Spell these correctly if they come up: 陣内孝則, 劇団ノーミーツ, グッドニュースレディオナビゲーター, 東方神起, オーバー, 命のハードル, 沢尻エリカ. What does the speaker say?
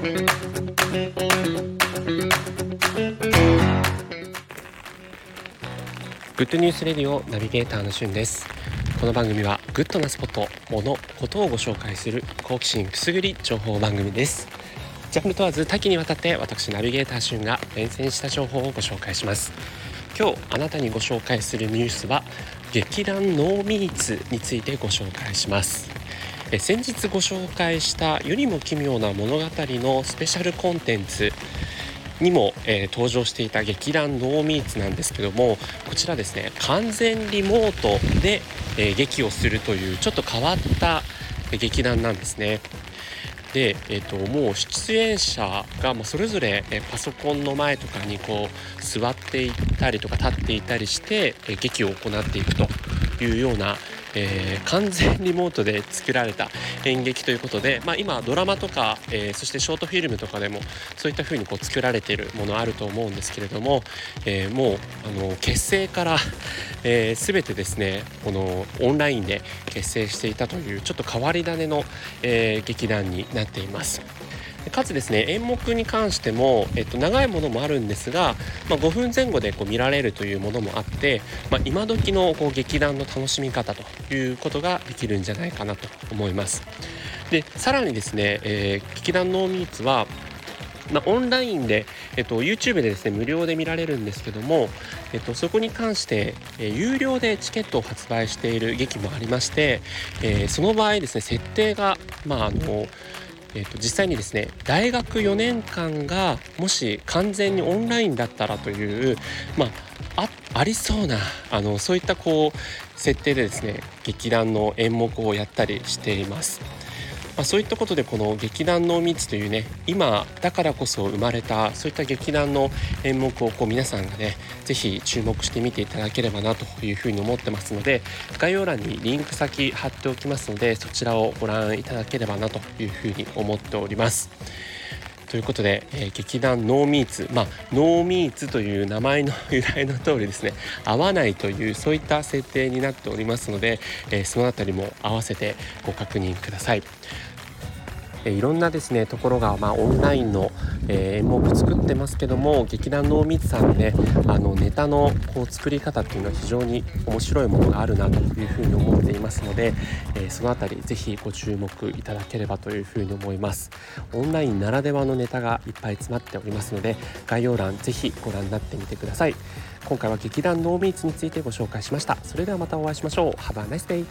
グッドニュースレディオナビゲーターのしゅんです。この番組はグッドなスポット、物、ことをご紹介する好奇心くすぐり情報番組です。ジャンル問わず多岐にわたって私ナビゲーターしゅんが厳選した情報をご紹介します。今日あなたにご紹介するニュースは劇団ノーミーツについてご紹介します。先日ご紹介したよりも奇妙な物語のスペシャルコンテンツにも、登場していた劇団ノーミーツなんですけども、こちらですね、完全リモートで、劇をするというちょっと変わった劇団なんですね。で、もう出演者がもうそれぞれパソコンの前とかにこう座っていたりとか立っていたりして劇を行っていくというような、完全リモートで作られた演劇ということで、今ドラマとか、そしてショートフィルムとかでもそういった風にこう作られているものあると思うんですけれども、もう結成から、全てですねこのオンラインで結成していたというちょっと変わり種の、劇団になっています。かつですね、演目に関しても、長いものもあるんですが、5分前後でこう見られるというものもあって、今時のこう劇団の楽しみ方ということができるんじゃないかなと思います。でさらにですね、劇団ノーミーツはオンラインで、YouTube でですね無料で見られるんですけども、そこに関して、有料でチケットを発売している劇もありまして、その場合ですね設定が実際にですね大学4年間がもし完全にオンラインだったらという、ありそうなそういったこう設定でですね劇団の演目をやったりしています。そういったことでこの劇団ノーミーツというね今だからこそ生まれたそういった劇団の演目をこう皆さんがねぜひ注目してみていただければなというふうに思ってますので、概要欄にリンク先貼っておきますのでそちらをご覧いただければなというふうに思っております。ということで、劇団ノーミーツ、ノーミーツという名前の由来の通りですね合わないというそういった設定になっておりますので、そのあたりも合わせてご確認ください。いろんなですねところが、オンラインの、演目を作ってますけども、劇団ノーミーツさんのねネタのこう作り方っていうのは非常に面白いものがあるなというふうに思っていますので、そのあたりぜひご注目いただければというふうに思います。オンラインならではのネタがいっぱい詰まっておりますので、概要欄ぜひご覧になってみてください。今回は劇団ノーミーツについてご紹介しました。それではまたお会いしましょう。Have a nice day!